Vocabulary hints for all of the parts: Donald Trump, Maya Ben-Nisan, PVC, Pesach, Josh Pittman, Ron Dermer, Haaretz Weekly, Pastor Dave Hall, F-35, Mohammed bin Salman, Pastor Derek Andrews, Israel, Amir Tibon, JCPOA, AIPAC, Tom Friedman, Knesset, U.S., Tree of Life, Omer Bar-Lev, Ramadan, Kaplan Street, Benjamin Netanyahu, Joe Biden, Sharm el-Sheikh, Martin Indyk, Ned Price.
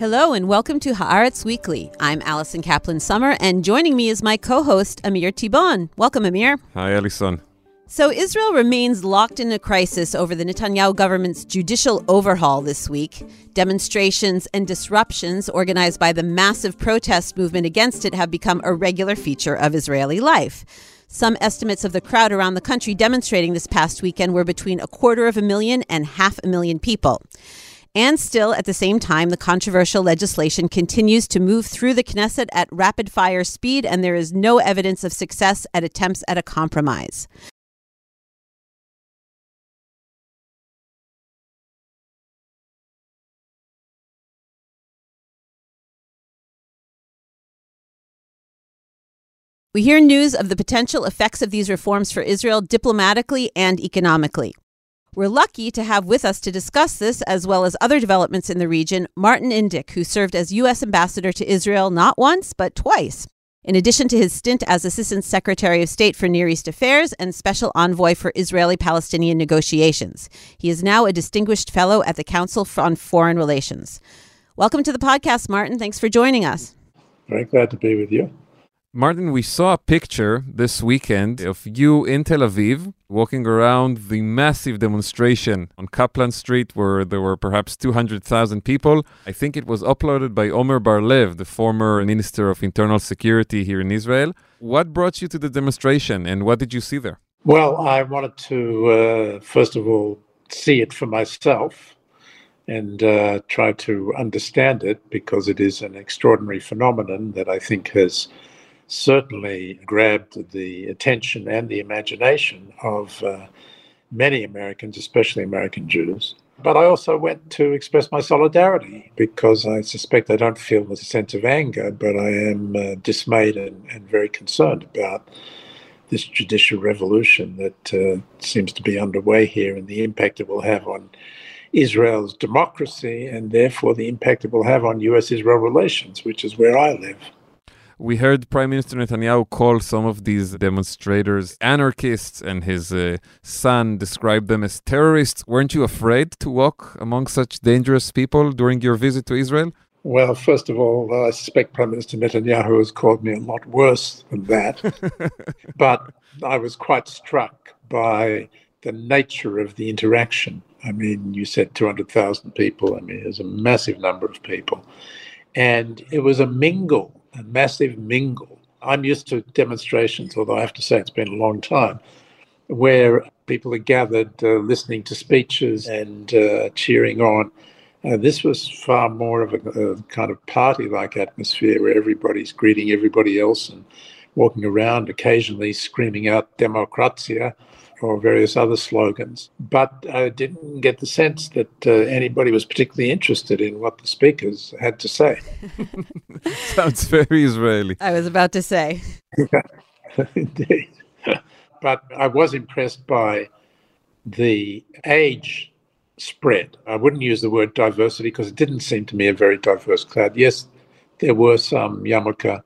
Hello and welcome to Haaretz Weekly. I'm Allison Kaplan Sommer, and joining me is my co-host Amir Tibon. Welcome, Amir. Hi, Allison. So Israel remains locked in a crisis over the Netanyahu government's judicial overhaul this week. Demonstrations and disruptions organized by the massive protest movement against it have become a regular feature of Israeli life. Some estimates of the crowd around the country demonstrating this past weekend were between 250,000 and 500,000 people. And still, at the same time, the controversial legislation continues to move through the Knesset at rapid-fire speed, and there is no evidence of success at attempts at a compromise. We hear news of the potential effects of these reforms for Israel diplomatically and economically. We're lucky to have with us to discuss this, as well as other developments in the region, Martin Indyk, who served as U.S. ambassador to Israel not once, but twice, in addition to his stint as Assistant Secretary of State for Near East Affairs and Special Envoy for Israeli-Palestinian negotiations. He is now a distinguished fellow at the Council on Foreign Relations. Welcome to the podcast, Martin. Thanks for joining us. Very glad to be with you. Martin, we saw a picture this weekend of you in Tel Aviv walking around the massive demonstration on Kaplan Street where there were perhaps 200,000 people. I think it was uploaded by Omer Bar-Lev, the former Minister of Internal Security here in Israel. What brought you to the demonstration and what did you see there? Well, I wanted to, first of all, see it for myself and try to understand it, because it is an extraordinary phenomenon that I think has certainly grabbed the attention and the imagination of many Americans, especially American Jews. But I also went to express my solidarity, because I suspect I don't feel a sense of anger, but I am dismayed and very concerned about this judicial revolution that seems to be underway here, and the impact it will have on Israel's democracy, and therefore the impact it will have on U.S.-Israel relations, which is where I live. We heard Prime Minister Netanyahu call some of these demonstrators anarchists, and his son described them as terrorists. Weren't you afraid to walk among such dangerous people during your visit to Israel? Well, first of all, I suspect Prime Minister Netanyahu has called me a lot worse than that. But I was quite struck by the nature of the interaction. I mean, you said 200,000 people. I mean, it was a massive number of people. And it was a mingle. A massive mingle. I'm used to demonstrations, although I have to say it's been a long time, where people are gathered listening to speeches and cheering on. This was far more of a kind of party-like atmosphere, where everybody's greeting everybody else and walking around, occasionally screaming out "Demokratia" or various other slogans. But I didn't get the sense that anybody was particularly interested in what the speakers had to say. Sounds very Israeli. I was about to say. Indeed. But I was impressed by the age spread. I wouldn't use the word diversity, because it didn't seem to me a very diverse crowd. Yes, there were some yarmulke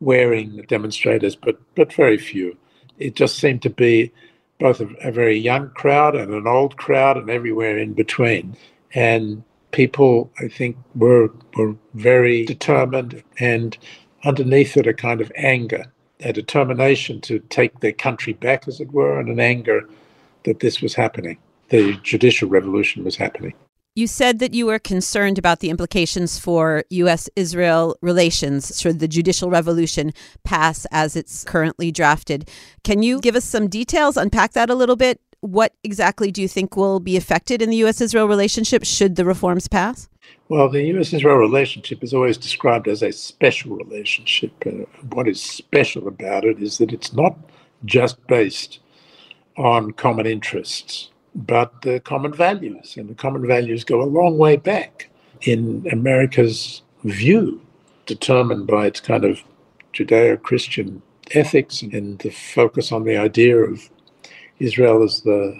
wearing demonstrators, but very few. It just seemed to be both a very young crowd and an old crowd, and everywhere in between. And people, I think, were very determined, and underneath it a kind of anger, a determination to take their country back, as it were, and an anger that this was happening, the judicial revolution was happening. You said that you were concerned about the implications for U.S.-Israel relations should the judicial revolution pass as it's currently drafted. Can you give us some details, unpack that a little bit? What exactly do you think will be affected in the U.S.-Israel relationship should the reforms pass? Well, the U.S.-Israel relationship is always described as a special relationship. What is special about it is that it's not just based on common interests, but the common values, and the common values go a long way back in America's view, determined by its kind of Judeo-Christian ethics and the focus on the idea of Israel as the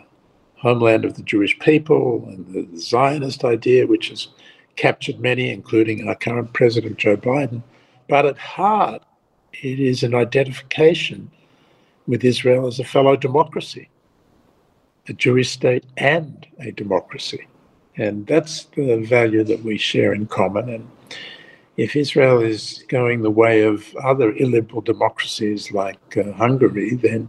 homeland of the Jewish people, and the Zionist idea, which has captured many, including our current president, Joe Biden. But at heart, it is an identification with Israel as a fellow democracy, a Jewish state and a democracy. And that's the value that we share in common. And if Israel is going the way of other illiberal democracies like Hungary, then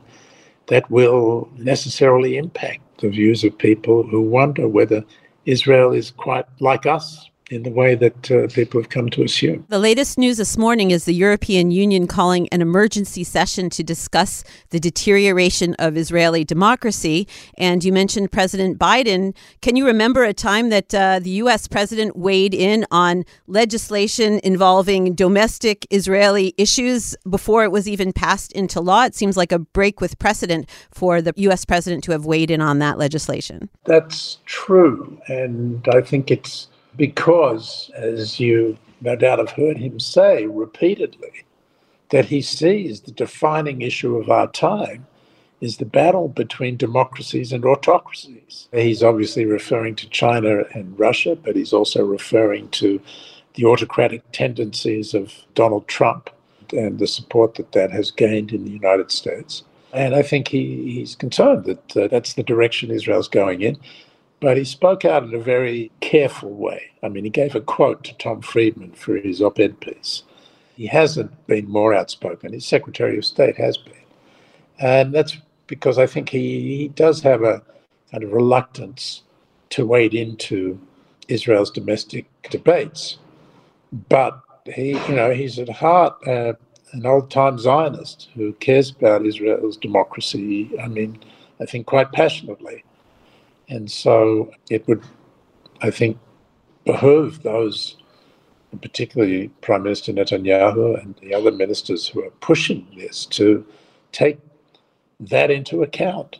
that will necessarily impact the views of people who wonder whether Israel is quite like us in the way that people have come to assume. The latest news this morning is the European Union calling an emergency session to discuss the deterioration of Israeli democracy. And you mentioned President Biden. Can you remember a time that the U.S. president weighed in on legislation involving domestic Israeli issues before it was even passed into law? It seems like a break with precedent for the U.S. president to have weighed in on that legislation. That's true. And I think it's because, as you no doubt have heard him say repeatedly, that he sees the defining issue of our time is the battle between democracies and autocracies. He's obviously referring to China and Russia, but he's also referring to the autocratic tendencies of Donald Trump and the support that that has gained in the United States. And I think he's concerned that that's the direction Israel's going in. But he spoke out in a very careful way. I mean, he gave a quote to Tom Friedman for his op-ed piece. He hasn't been more outspoken. His Secretary of State has been. And that's because I think he does have a kind of reluctance to wade into Israel's domestic debates. But he's at heart an old-time Zionist who cares about Israel's democracy, I think quite passionately. And so it would, I think, behoove those, particularly Prime Minister Netanyahu and the other ministers who are pushing this, to take that into account.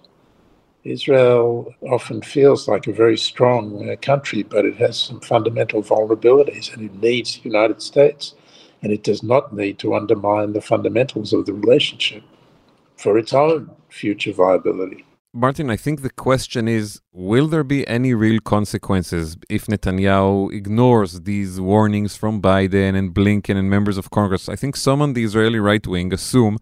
Israel often feels like a very strong country, but it has some fundamental vulnerabilities, and it needs the United States, and it does not need to undermine the fundamentals of the relationship for its own future viability. Martin, I think the question is, will there be any real consequences if Netanyahu ignores these warnings from Biden and Blinken and members of Congress? I think some on the Israeli right wing assume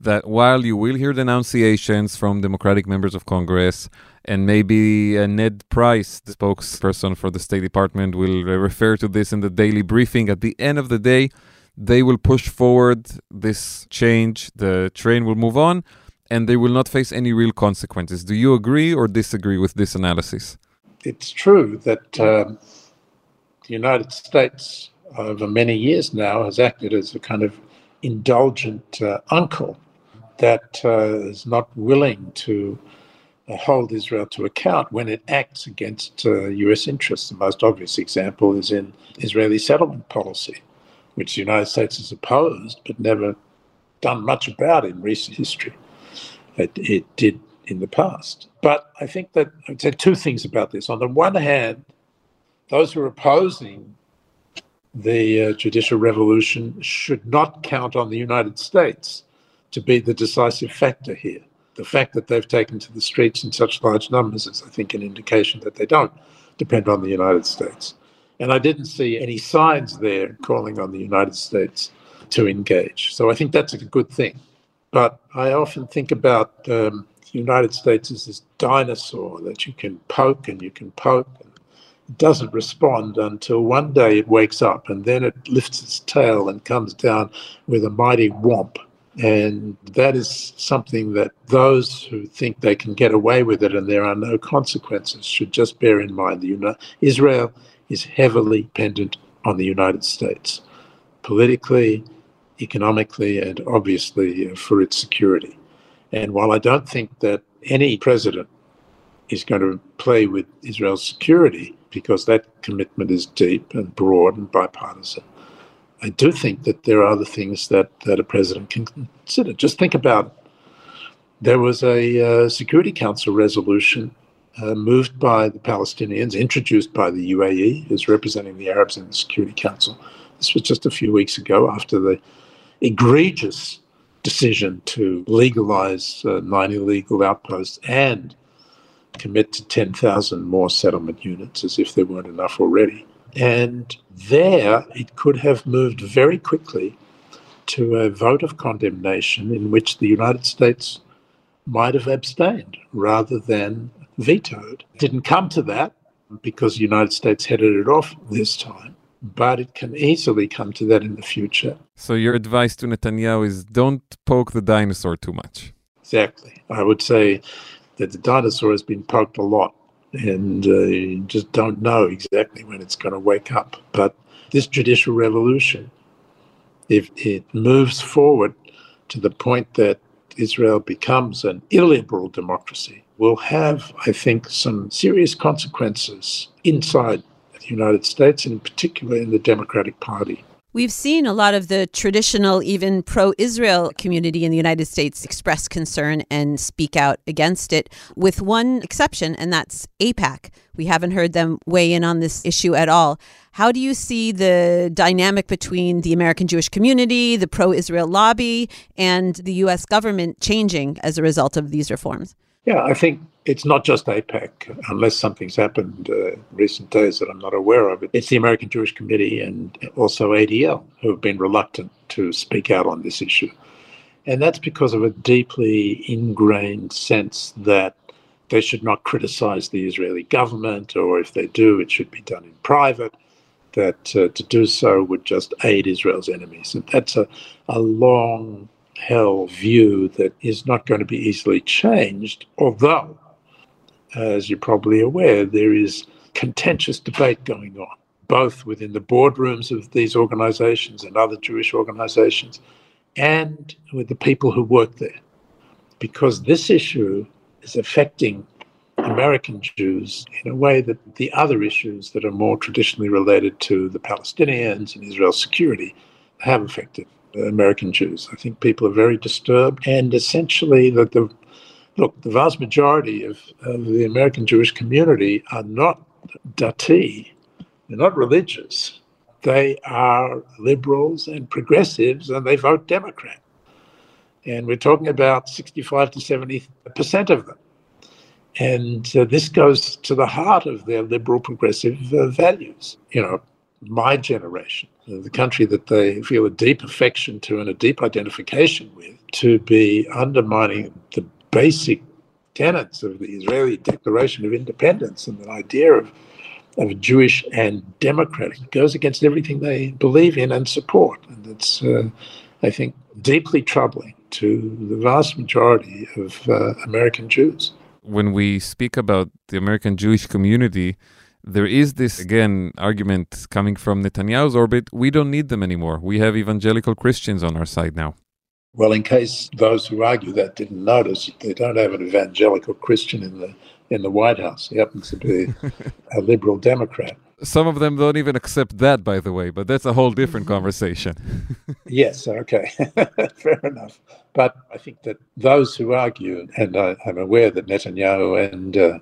that while you will hear denunciations from Democratic members of Congress, and maybe Ned Price, the spokesperson for the State Department, will refer to this in the daily briefing, at the end of the day, they will push forward this change, the train will move on, and they will not face any real consequences. Do you agree or disagree with this analysis? It's true that the United States, over many years now, has acted as a kind of indulgent uncle that is not willing to hold Israel to account when it acts against U.S. interests. The most obvious example is in Israeli settlement policy, which the United States has opposed but never done much about in recent history. It did in the past. But I think that I'd say two things about this. On the one hand, those who are opposing the judicial revolution should not count on the United States to be the decisive factor here. The fact that they've taken to the streets in such large numbers is, I think, an indication that they don't depend on the United States. And I didn't see any signs there calling on the United States to engage. So I think that's a good thing. But I often think about the United States as this dinosaur that you can poke and you can poke. And it doesn't respond until one day it wakes up, and then it lifts its tail and comes down with a mighty whomp. And that is something that those who think they can get away with it and there are no consequences should just bear in mind. Israel is heavily dependent on the United States, politically, economically, and obviously for its security. And while I don't think that any president is going to play with Israel's security, because that commitment is deep and broad and bipartisan, I do think that there are other things that a president can consider. Just think about it. There was a Security Council resolution moved by the Palestinians, introduced by the UAE, who's representing the Arabs in the Security Council. This was just a few weeks ago after the egregious decision to legalize 9 illegal outposts and commit to 10,000 more settlement units, as if there weren't enough already. And there, it could have moved very quickly to a vote of condemnation in which the United States might have abstained rather than vetoed. It didn't come to that, because the United States headed it off this time. But it can easily come to that in the future. So your advice to Netanyahu is don't poke the dinosaur too much. Exactly. I would say that the dinosaur has been poked a lot, and you just don't know exactly when it's going to wake up. But this judicial revolution, if it moves forward to the point that Israel becomes an illiberal democracy, will have, I think, some serious consequences inside the United States, and in particular in the Democratic Party. We've seen a lot of the traditional, even pro-Israel community in the United States express concern and speak out against it, with one exception, and that's AIPAC. We haven't heard them weigh in on this issue at all. How do you see the dynamic between the American Jewish community, the pro-Israel lobby, and the U.S. government changing as a result of these reforms? Yeah, I think it's not just AIPAC, unless something's happened in recent days that I'm not aware of. It's the American Jewish Committee and also ADL who have been reluctant to speak out on this issue. And that's because of a deeply ingrained sense that they should not criticize the Israeli government, or if they do, it should be done in private, that to do so would just aid Israel's enemies. And that's a long-held view that is not going to be easily changed, although, as you're probably aware, there is contentious debate going on, both within the boardrooms of these organizations and other Jewish organizations, and with the people who work there. Because this issue is affecting American Jews in a way that the other issues that are more traditionally related to the Palestinians and Israel's security have affected American Jews. I think people are very disturbed, and essentially that the vast majority of the American Jewish community are not dati, they're not religious. They are liberals and progressives, and they vote Democrat. And we're talking about 65 to 70% of them. And this goes to the heart of their liberal progressive values. You know, my generation, the country that they feel a deep affection to and a deep identification with, to be undermining the basic tenets of the Israeli Declaration of Independence and the idea of Jewish and democratic. It goes against everything they believe in and support. And it's, I think, deeply troubling to the vast majority of American Jews. When we speak about the American Jewish community, there is this, again, argument coming from Netanyahu's orbit: we don't need them anymore. We have evangelical Christians on our side now. Well, in case those who argue that didn't notice, they don't have an evangelical Christian in the White House. He happens to be a liberal Democrat. Some of them don't even accept that, by the way, but that's a whole different conversation. Yes, okay. Fair enough. But I think that those who argue, and I'm aware that Netanyahu and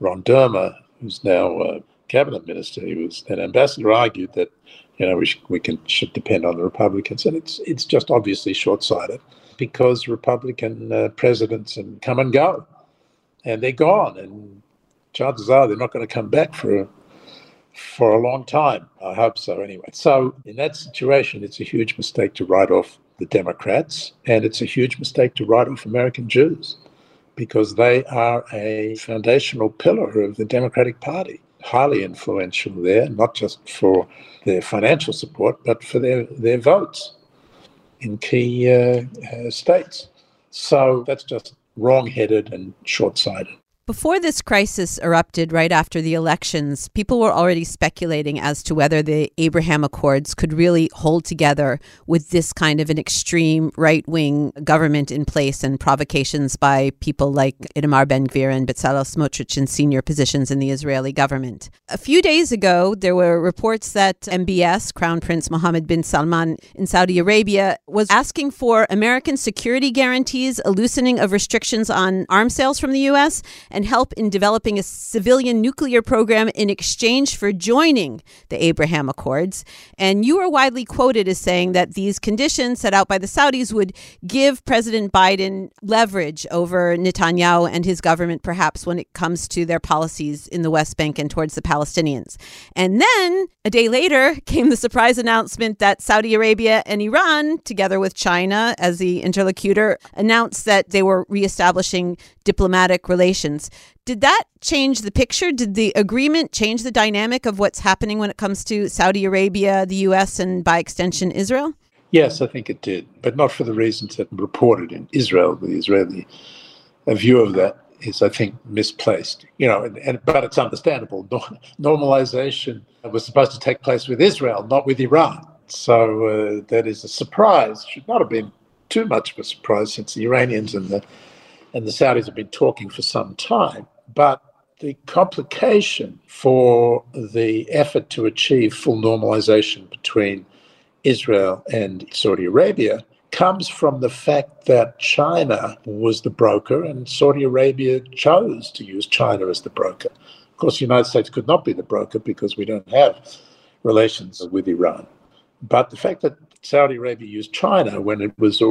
Ron Dermer, who's now cabinet minister, he was an ambassador, argued that we should depend on the Republicans. And it's just obviously short-sighted, because Republican presidents come and go, and they're gone. And chances are they're not going to come back for a long time. I hope so anyway. So in that situation, it's a huge mistake to write off the Democrats, and it's a huge mistake to write off American Jews, because they are a foundational pillar of the Democratic Party. Highly influential there, not just for their financial support, but for their votes in key states. So that's just wrong-headed and short-sighted. Before this crisis erupted right after the elections, people were already speculating as to whether the Abraham Accords could really hold together with this kind of an extreme right-wing government in place and provocations by people like Itamar Ben-Gvir and Bezalel Smotrich in senior positions in the Israeli government. A few days ago, there were reports that MBS, Crown Prince Mohammed bin Salman in Saudi Arabia, was asking for American security guarantees, a loosening of restrictions on arms sales from the U.S., and help in developing a civilian nuclear program in exchange for joining the Abraham Accords. And you are widely quoted as saying that these conditions set out by the Saudis would give President Biden leverage over Netanyahu and his government, perhaps, when it comes to their policies in the West Bank and towards the Palestinians. And then a day later came the surprise announcement that Saudi Arabia and Iran, together with China as the interlocutor, announced that they were reestablishing diplomatic relations. Independence. Did that change the picture? Did the agreement change the dynamic of what's happening when it comes to Saudi Arabia, the U.S., and by extension, Israel? Yes, I think it did, but not for the reasons that were reported in Israel. The Israeli view of that is, I think, misplaced. You know, but it's understandable. Normalization was supposed to take place with Israel, not with Iran. So that is a surprise. Should not have been too much of a surprise, since the Iranians and the Saudis have been talking for some time. But the complication for the effort to achieve full normalization between Israel and Saudi Arabia comes from the fact that China was the broker and Saudi Arabia chose to use China as the broker. Of course, the United States could not be the broker because we don't have relations with Iran. But the fact that Saudi Arabia used China when it was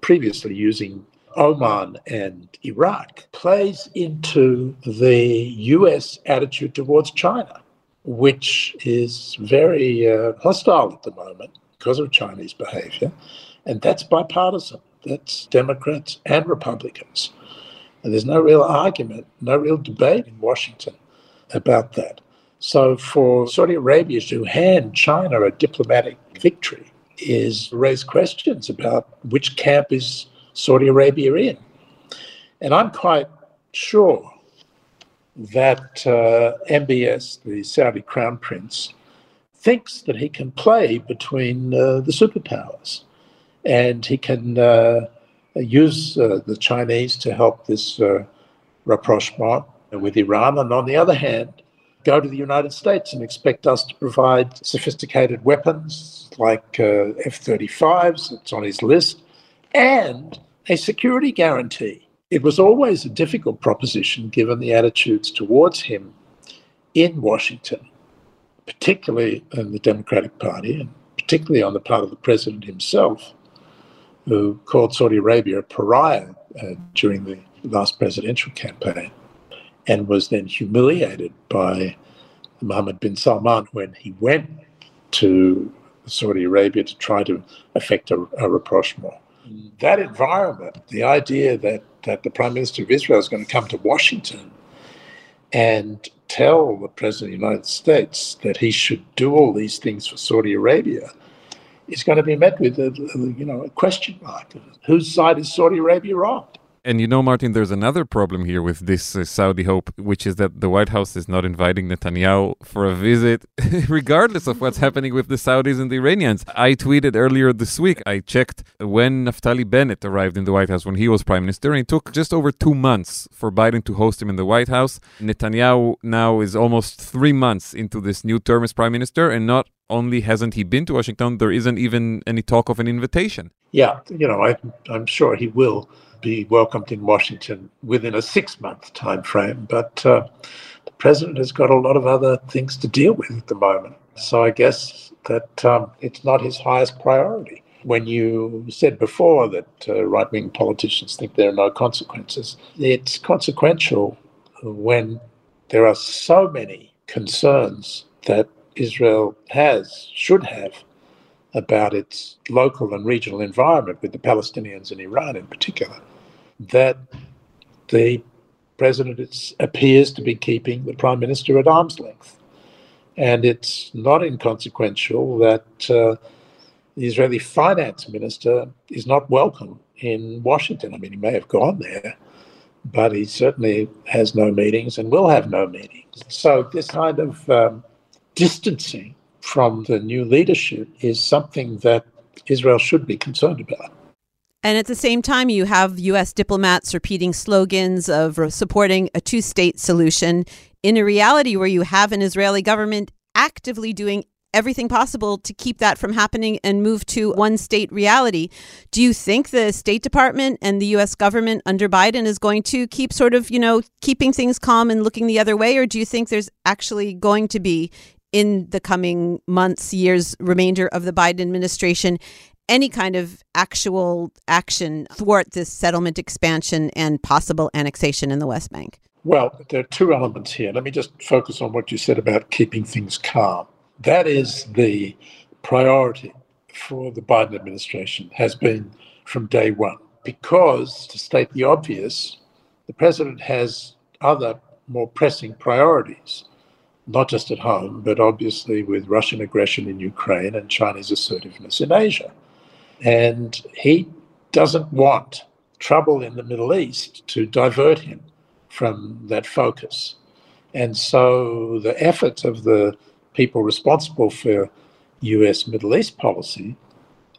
previously using Oman and Iraq plays into the U.S. attitude towards China, which is very hostile at the moment because of Chinese behavior. And that's bipartisan. That's Democrats and Republicans. And there's no real argument, no real debate in Washington about that. So for Saudi Arabia to hand China a diplomatic victory is raise questions about which camp is Saudi Arabia in. And I'm quite sure that MBS, the Saudi Crown Prince, thinks that he can play between the superpowers and he can use the Chinese to help this rapprochement with Iran. And on the other hand, go to the United States and expect us to provide sophisticated weapons like F-35s, it's on his list, and a security guarantee. It was always a difficult proposition given the attitudes towards him in Washington, particularly in the Democratic Party, and particularly on the part of the president himself, who called Saudi Arabia a pariah during the last presidential campaign, and was then humiliated by Mohammed bin Salman when he went to Saudi Arabia to try to effect a rapprochement. That environment, the idea that the Prime Minister of Israel is going to come to Washington and tell the President of the United States that he should do all these things for Saudi Arabia is going to be met with a question mark. Whose side is Saudi Arabia on? And you know, Martin, there's another problem here with this Saudi hope, which is that the White House is not inviting Netanyahu for a visit, regardless of what's happening with the Saudis and the Iranians. I tweeted earlier this week, I checked when Naftali Bennett arrived in the White House when he was prime minister, and it took just over 2 months for Biden to host him in the White House. Netanyahu now is almost 3 months into this new term as prime minister, and not only hasn't he been to Washington, there isn't even any talk of an invitation. Yeah, you know, I'm sure he will be welcomed in Washington within a 6-month time frame. But the president has got a lot of other things to deal with at the moment. So I guess that it's not his highest priority. When you said before that right-wing politicians think there are no consequences, it's consequential when there are so many concerns that Israel should have, about its local and regional environment with the Palestinians and Iran in particular, that the president appears to be keeping the prime minister at arm's length. And it's not inconsequential that the Israeli finance minister is not welcome in Washington. I mean, he may have gone there, but he certainly has no meetings and will have no meetings. So this kind of distancing from the new leadership is something that Israel should be concerned about. And at the same time, you have U.S. diplomats repeating slogans of supporting a two-state solution in a reality where you have an Israeli government actively doing everything possible to keep that from happening and move to one-state reality. Do you think the State Department and the U.S. government under Biden is going to keep sort of, keeping things calm and looking the other way? Or do you think there's actually going to be, in the coming months, years, remainder of the Biden administration, any kind of actual action thwart this settlement expansion and possible annexation in the West Bank? Well, there are two elements here. Let me just focus on what you said about keeping things calm. That is the priority for the Biden administration, has been from day one. Because, to state the obvious, the president has other more pressing priorities, not just at home, but obviously with Russian aggression in Ukraine and Chinese assertiveness in Asia. And he doesn't want trouble in the Middle East to divert him from that focus. And so the efforts of the people responsible for US Middle East policy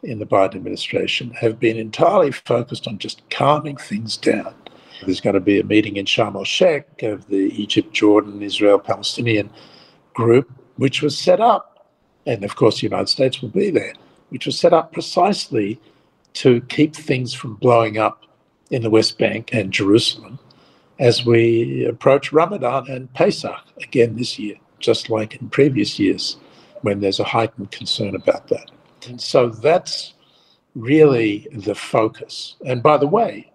in the Biden administration have been entirely focused on just calming things down. There's going to be a meeting in Sharm el-Sheikh of the Egypt, Jordan, Israel, Palestinian group, which was set up, and of course the United States will be there, which was set up precisely to keep things from blowing up in the West Bank and Jerusalem as we approach Ramadan and Pesach again this year, just like in previous years when there's a heightened concern about that. And so that's really the focus. And by the way,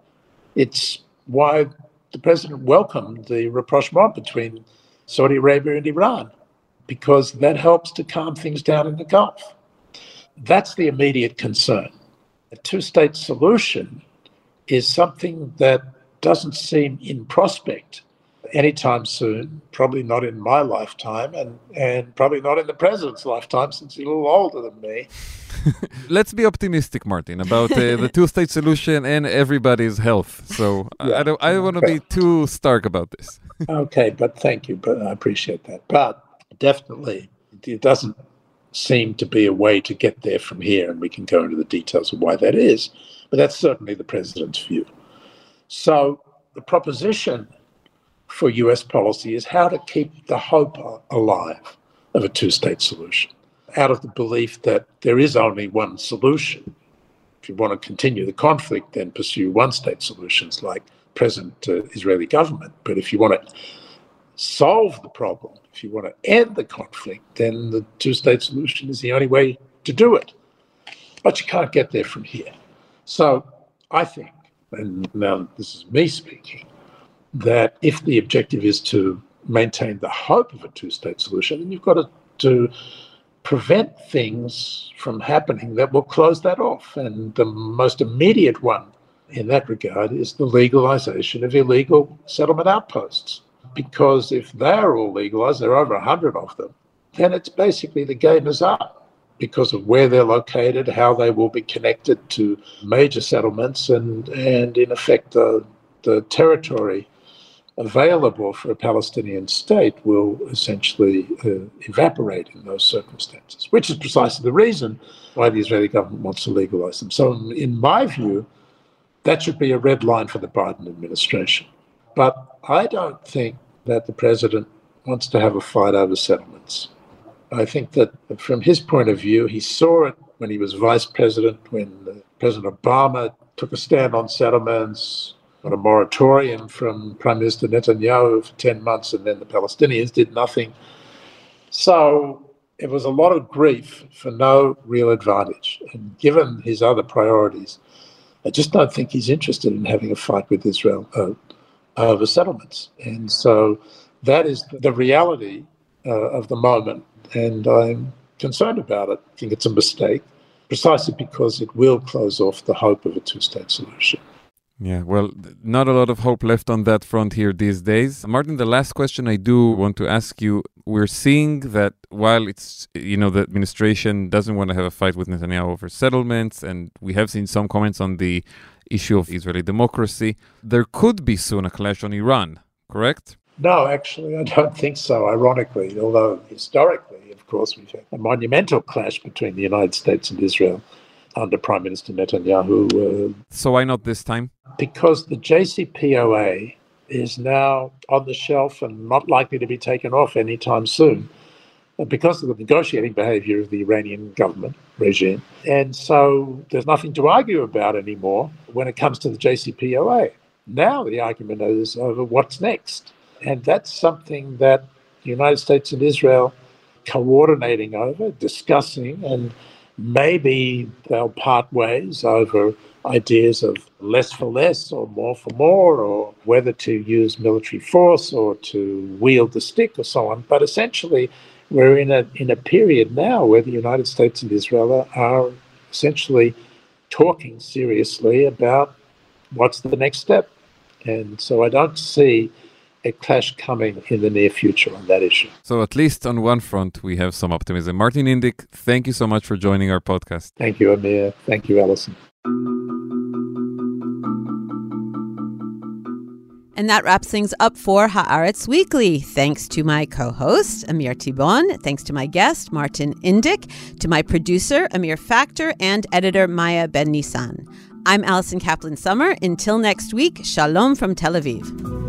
it's why the president welcomed the rapprochement between Saudi Arabia and Iran, because that helps to calm things down in the Gulf. That's the immediate concern. A two-state solution is something that doesn't seem in prospect anytime soon, probably not in my lifetime, and probably not in the president's lifetime, since he's a little older than me. Let's be optimistic, Martin, about the two-state solution and everybody's health. So yeah, I don't want to be too stark about this. Okay, but thank you. But I appreciate that. But definitely, it doesn't seem to be a way to get there from here, and we can go into the details of why that is. But that's certainly the president's view. So the proposition for US policy is how to keep the hope alive of a two-state solution, out of the belief that there is only one solution. If you want to continue the conflict, then pursue one-state solutions like present Israeli government. But if you want to solve the problem, if you want to end the conflict, then the two-state solution is the only way to do it. But you can't get there from here. So I think, and now this is me speaking, that if the objective is to maintain the hope of a two-state solution, then you've got to prevent things from happening that will close that off. And the most immediate one in that regard is the legalization of illegal settlement outposts. Because if they're all legalized, there are over 100 of them, then it's basically the game is up because of where they're located, how they will be connected to major settlements, and in effect, the territory available for a Palestinian state will essentially evaporate in those circumstances, which is precisely the reason why the Israeli government wants to legalize them. So in my view, that should be a red line for the Biden administration. But I don't think that the president wants to have a fight over settlements. I think that from his point of view, he saw it when he was vice president, when President Obama took a stand on settlements, got a moratorium from Prime Minister Netanyahu for 10 months, and then the Palestinians did nothing. So it was a lot of grief for no real advantage. And given his other priorities, I just don't think he's interested in having a fight with Israel over settlements. And so that is the reality of the moment. And I'm concerned about it. I think it's a mistake, precisely because it will close off the hope of a two-state solution. Yeah, well, not a lot of hope left on that front here these days. Martin, the last question I do want to ask you, we're seeing that while it's, you know, the administration doesn't want to have a fight with Netanyahu over settlements, and we have seen some comments on the issue of Israeli democracy, there could be soon a clash on Iran, correct? No, actually, I don't think so, ironically, although historically, of course, we've had a monumental clash between the United States and Israel under Prime Minister Netanyahu. So why not this time? Because the JCPOA is now on the shelf and not likely to be taken off anytime soon because of the negotiating behavior of the Iranian government regime. And so there's nothing to argue about anymore when it comes to the JCPOA. Now the argument is over what's next. And that's something that the United States and Israel coordinating over, discussing, and maybe they'll part ways over ideas of less for less or more for more, or whether to use military force or to wield the stick or so on. But essentially, we're in a period now where the United States and Israel are essentially talking seriously about what's the next step. And so I don't see a clash coming in the near future on that issue. So at least on one front, we have some optimism. Martin Indyk, thank you so much for joining our podcast. Thank you, Amir. Thank you, Allison. And that wraps things up for Haaretz Weekly. Thanks to my co-host, Amir Tibon. Thanks to my guest, Martin Indyk. To my producer, Amir Factor, and editor, Maya Ben-Nisan. I'm Allison Kaplan Sommer. Until next week, shalom from Tel Aviv.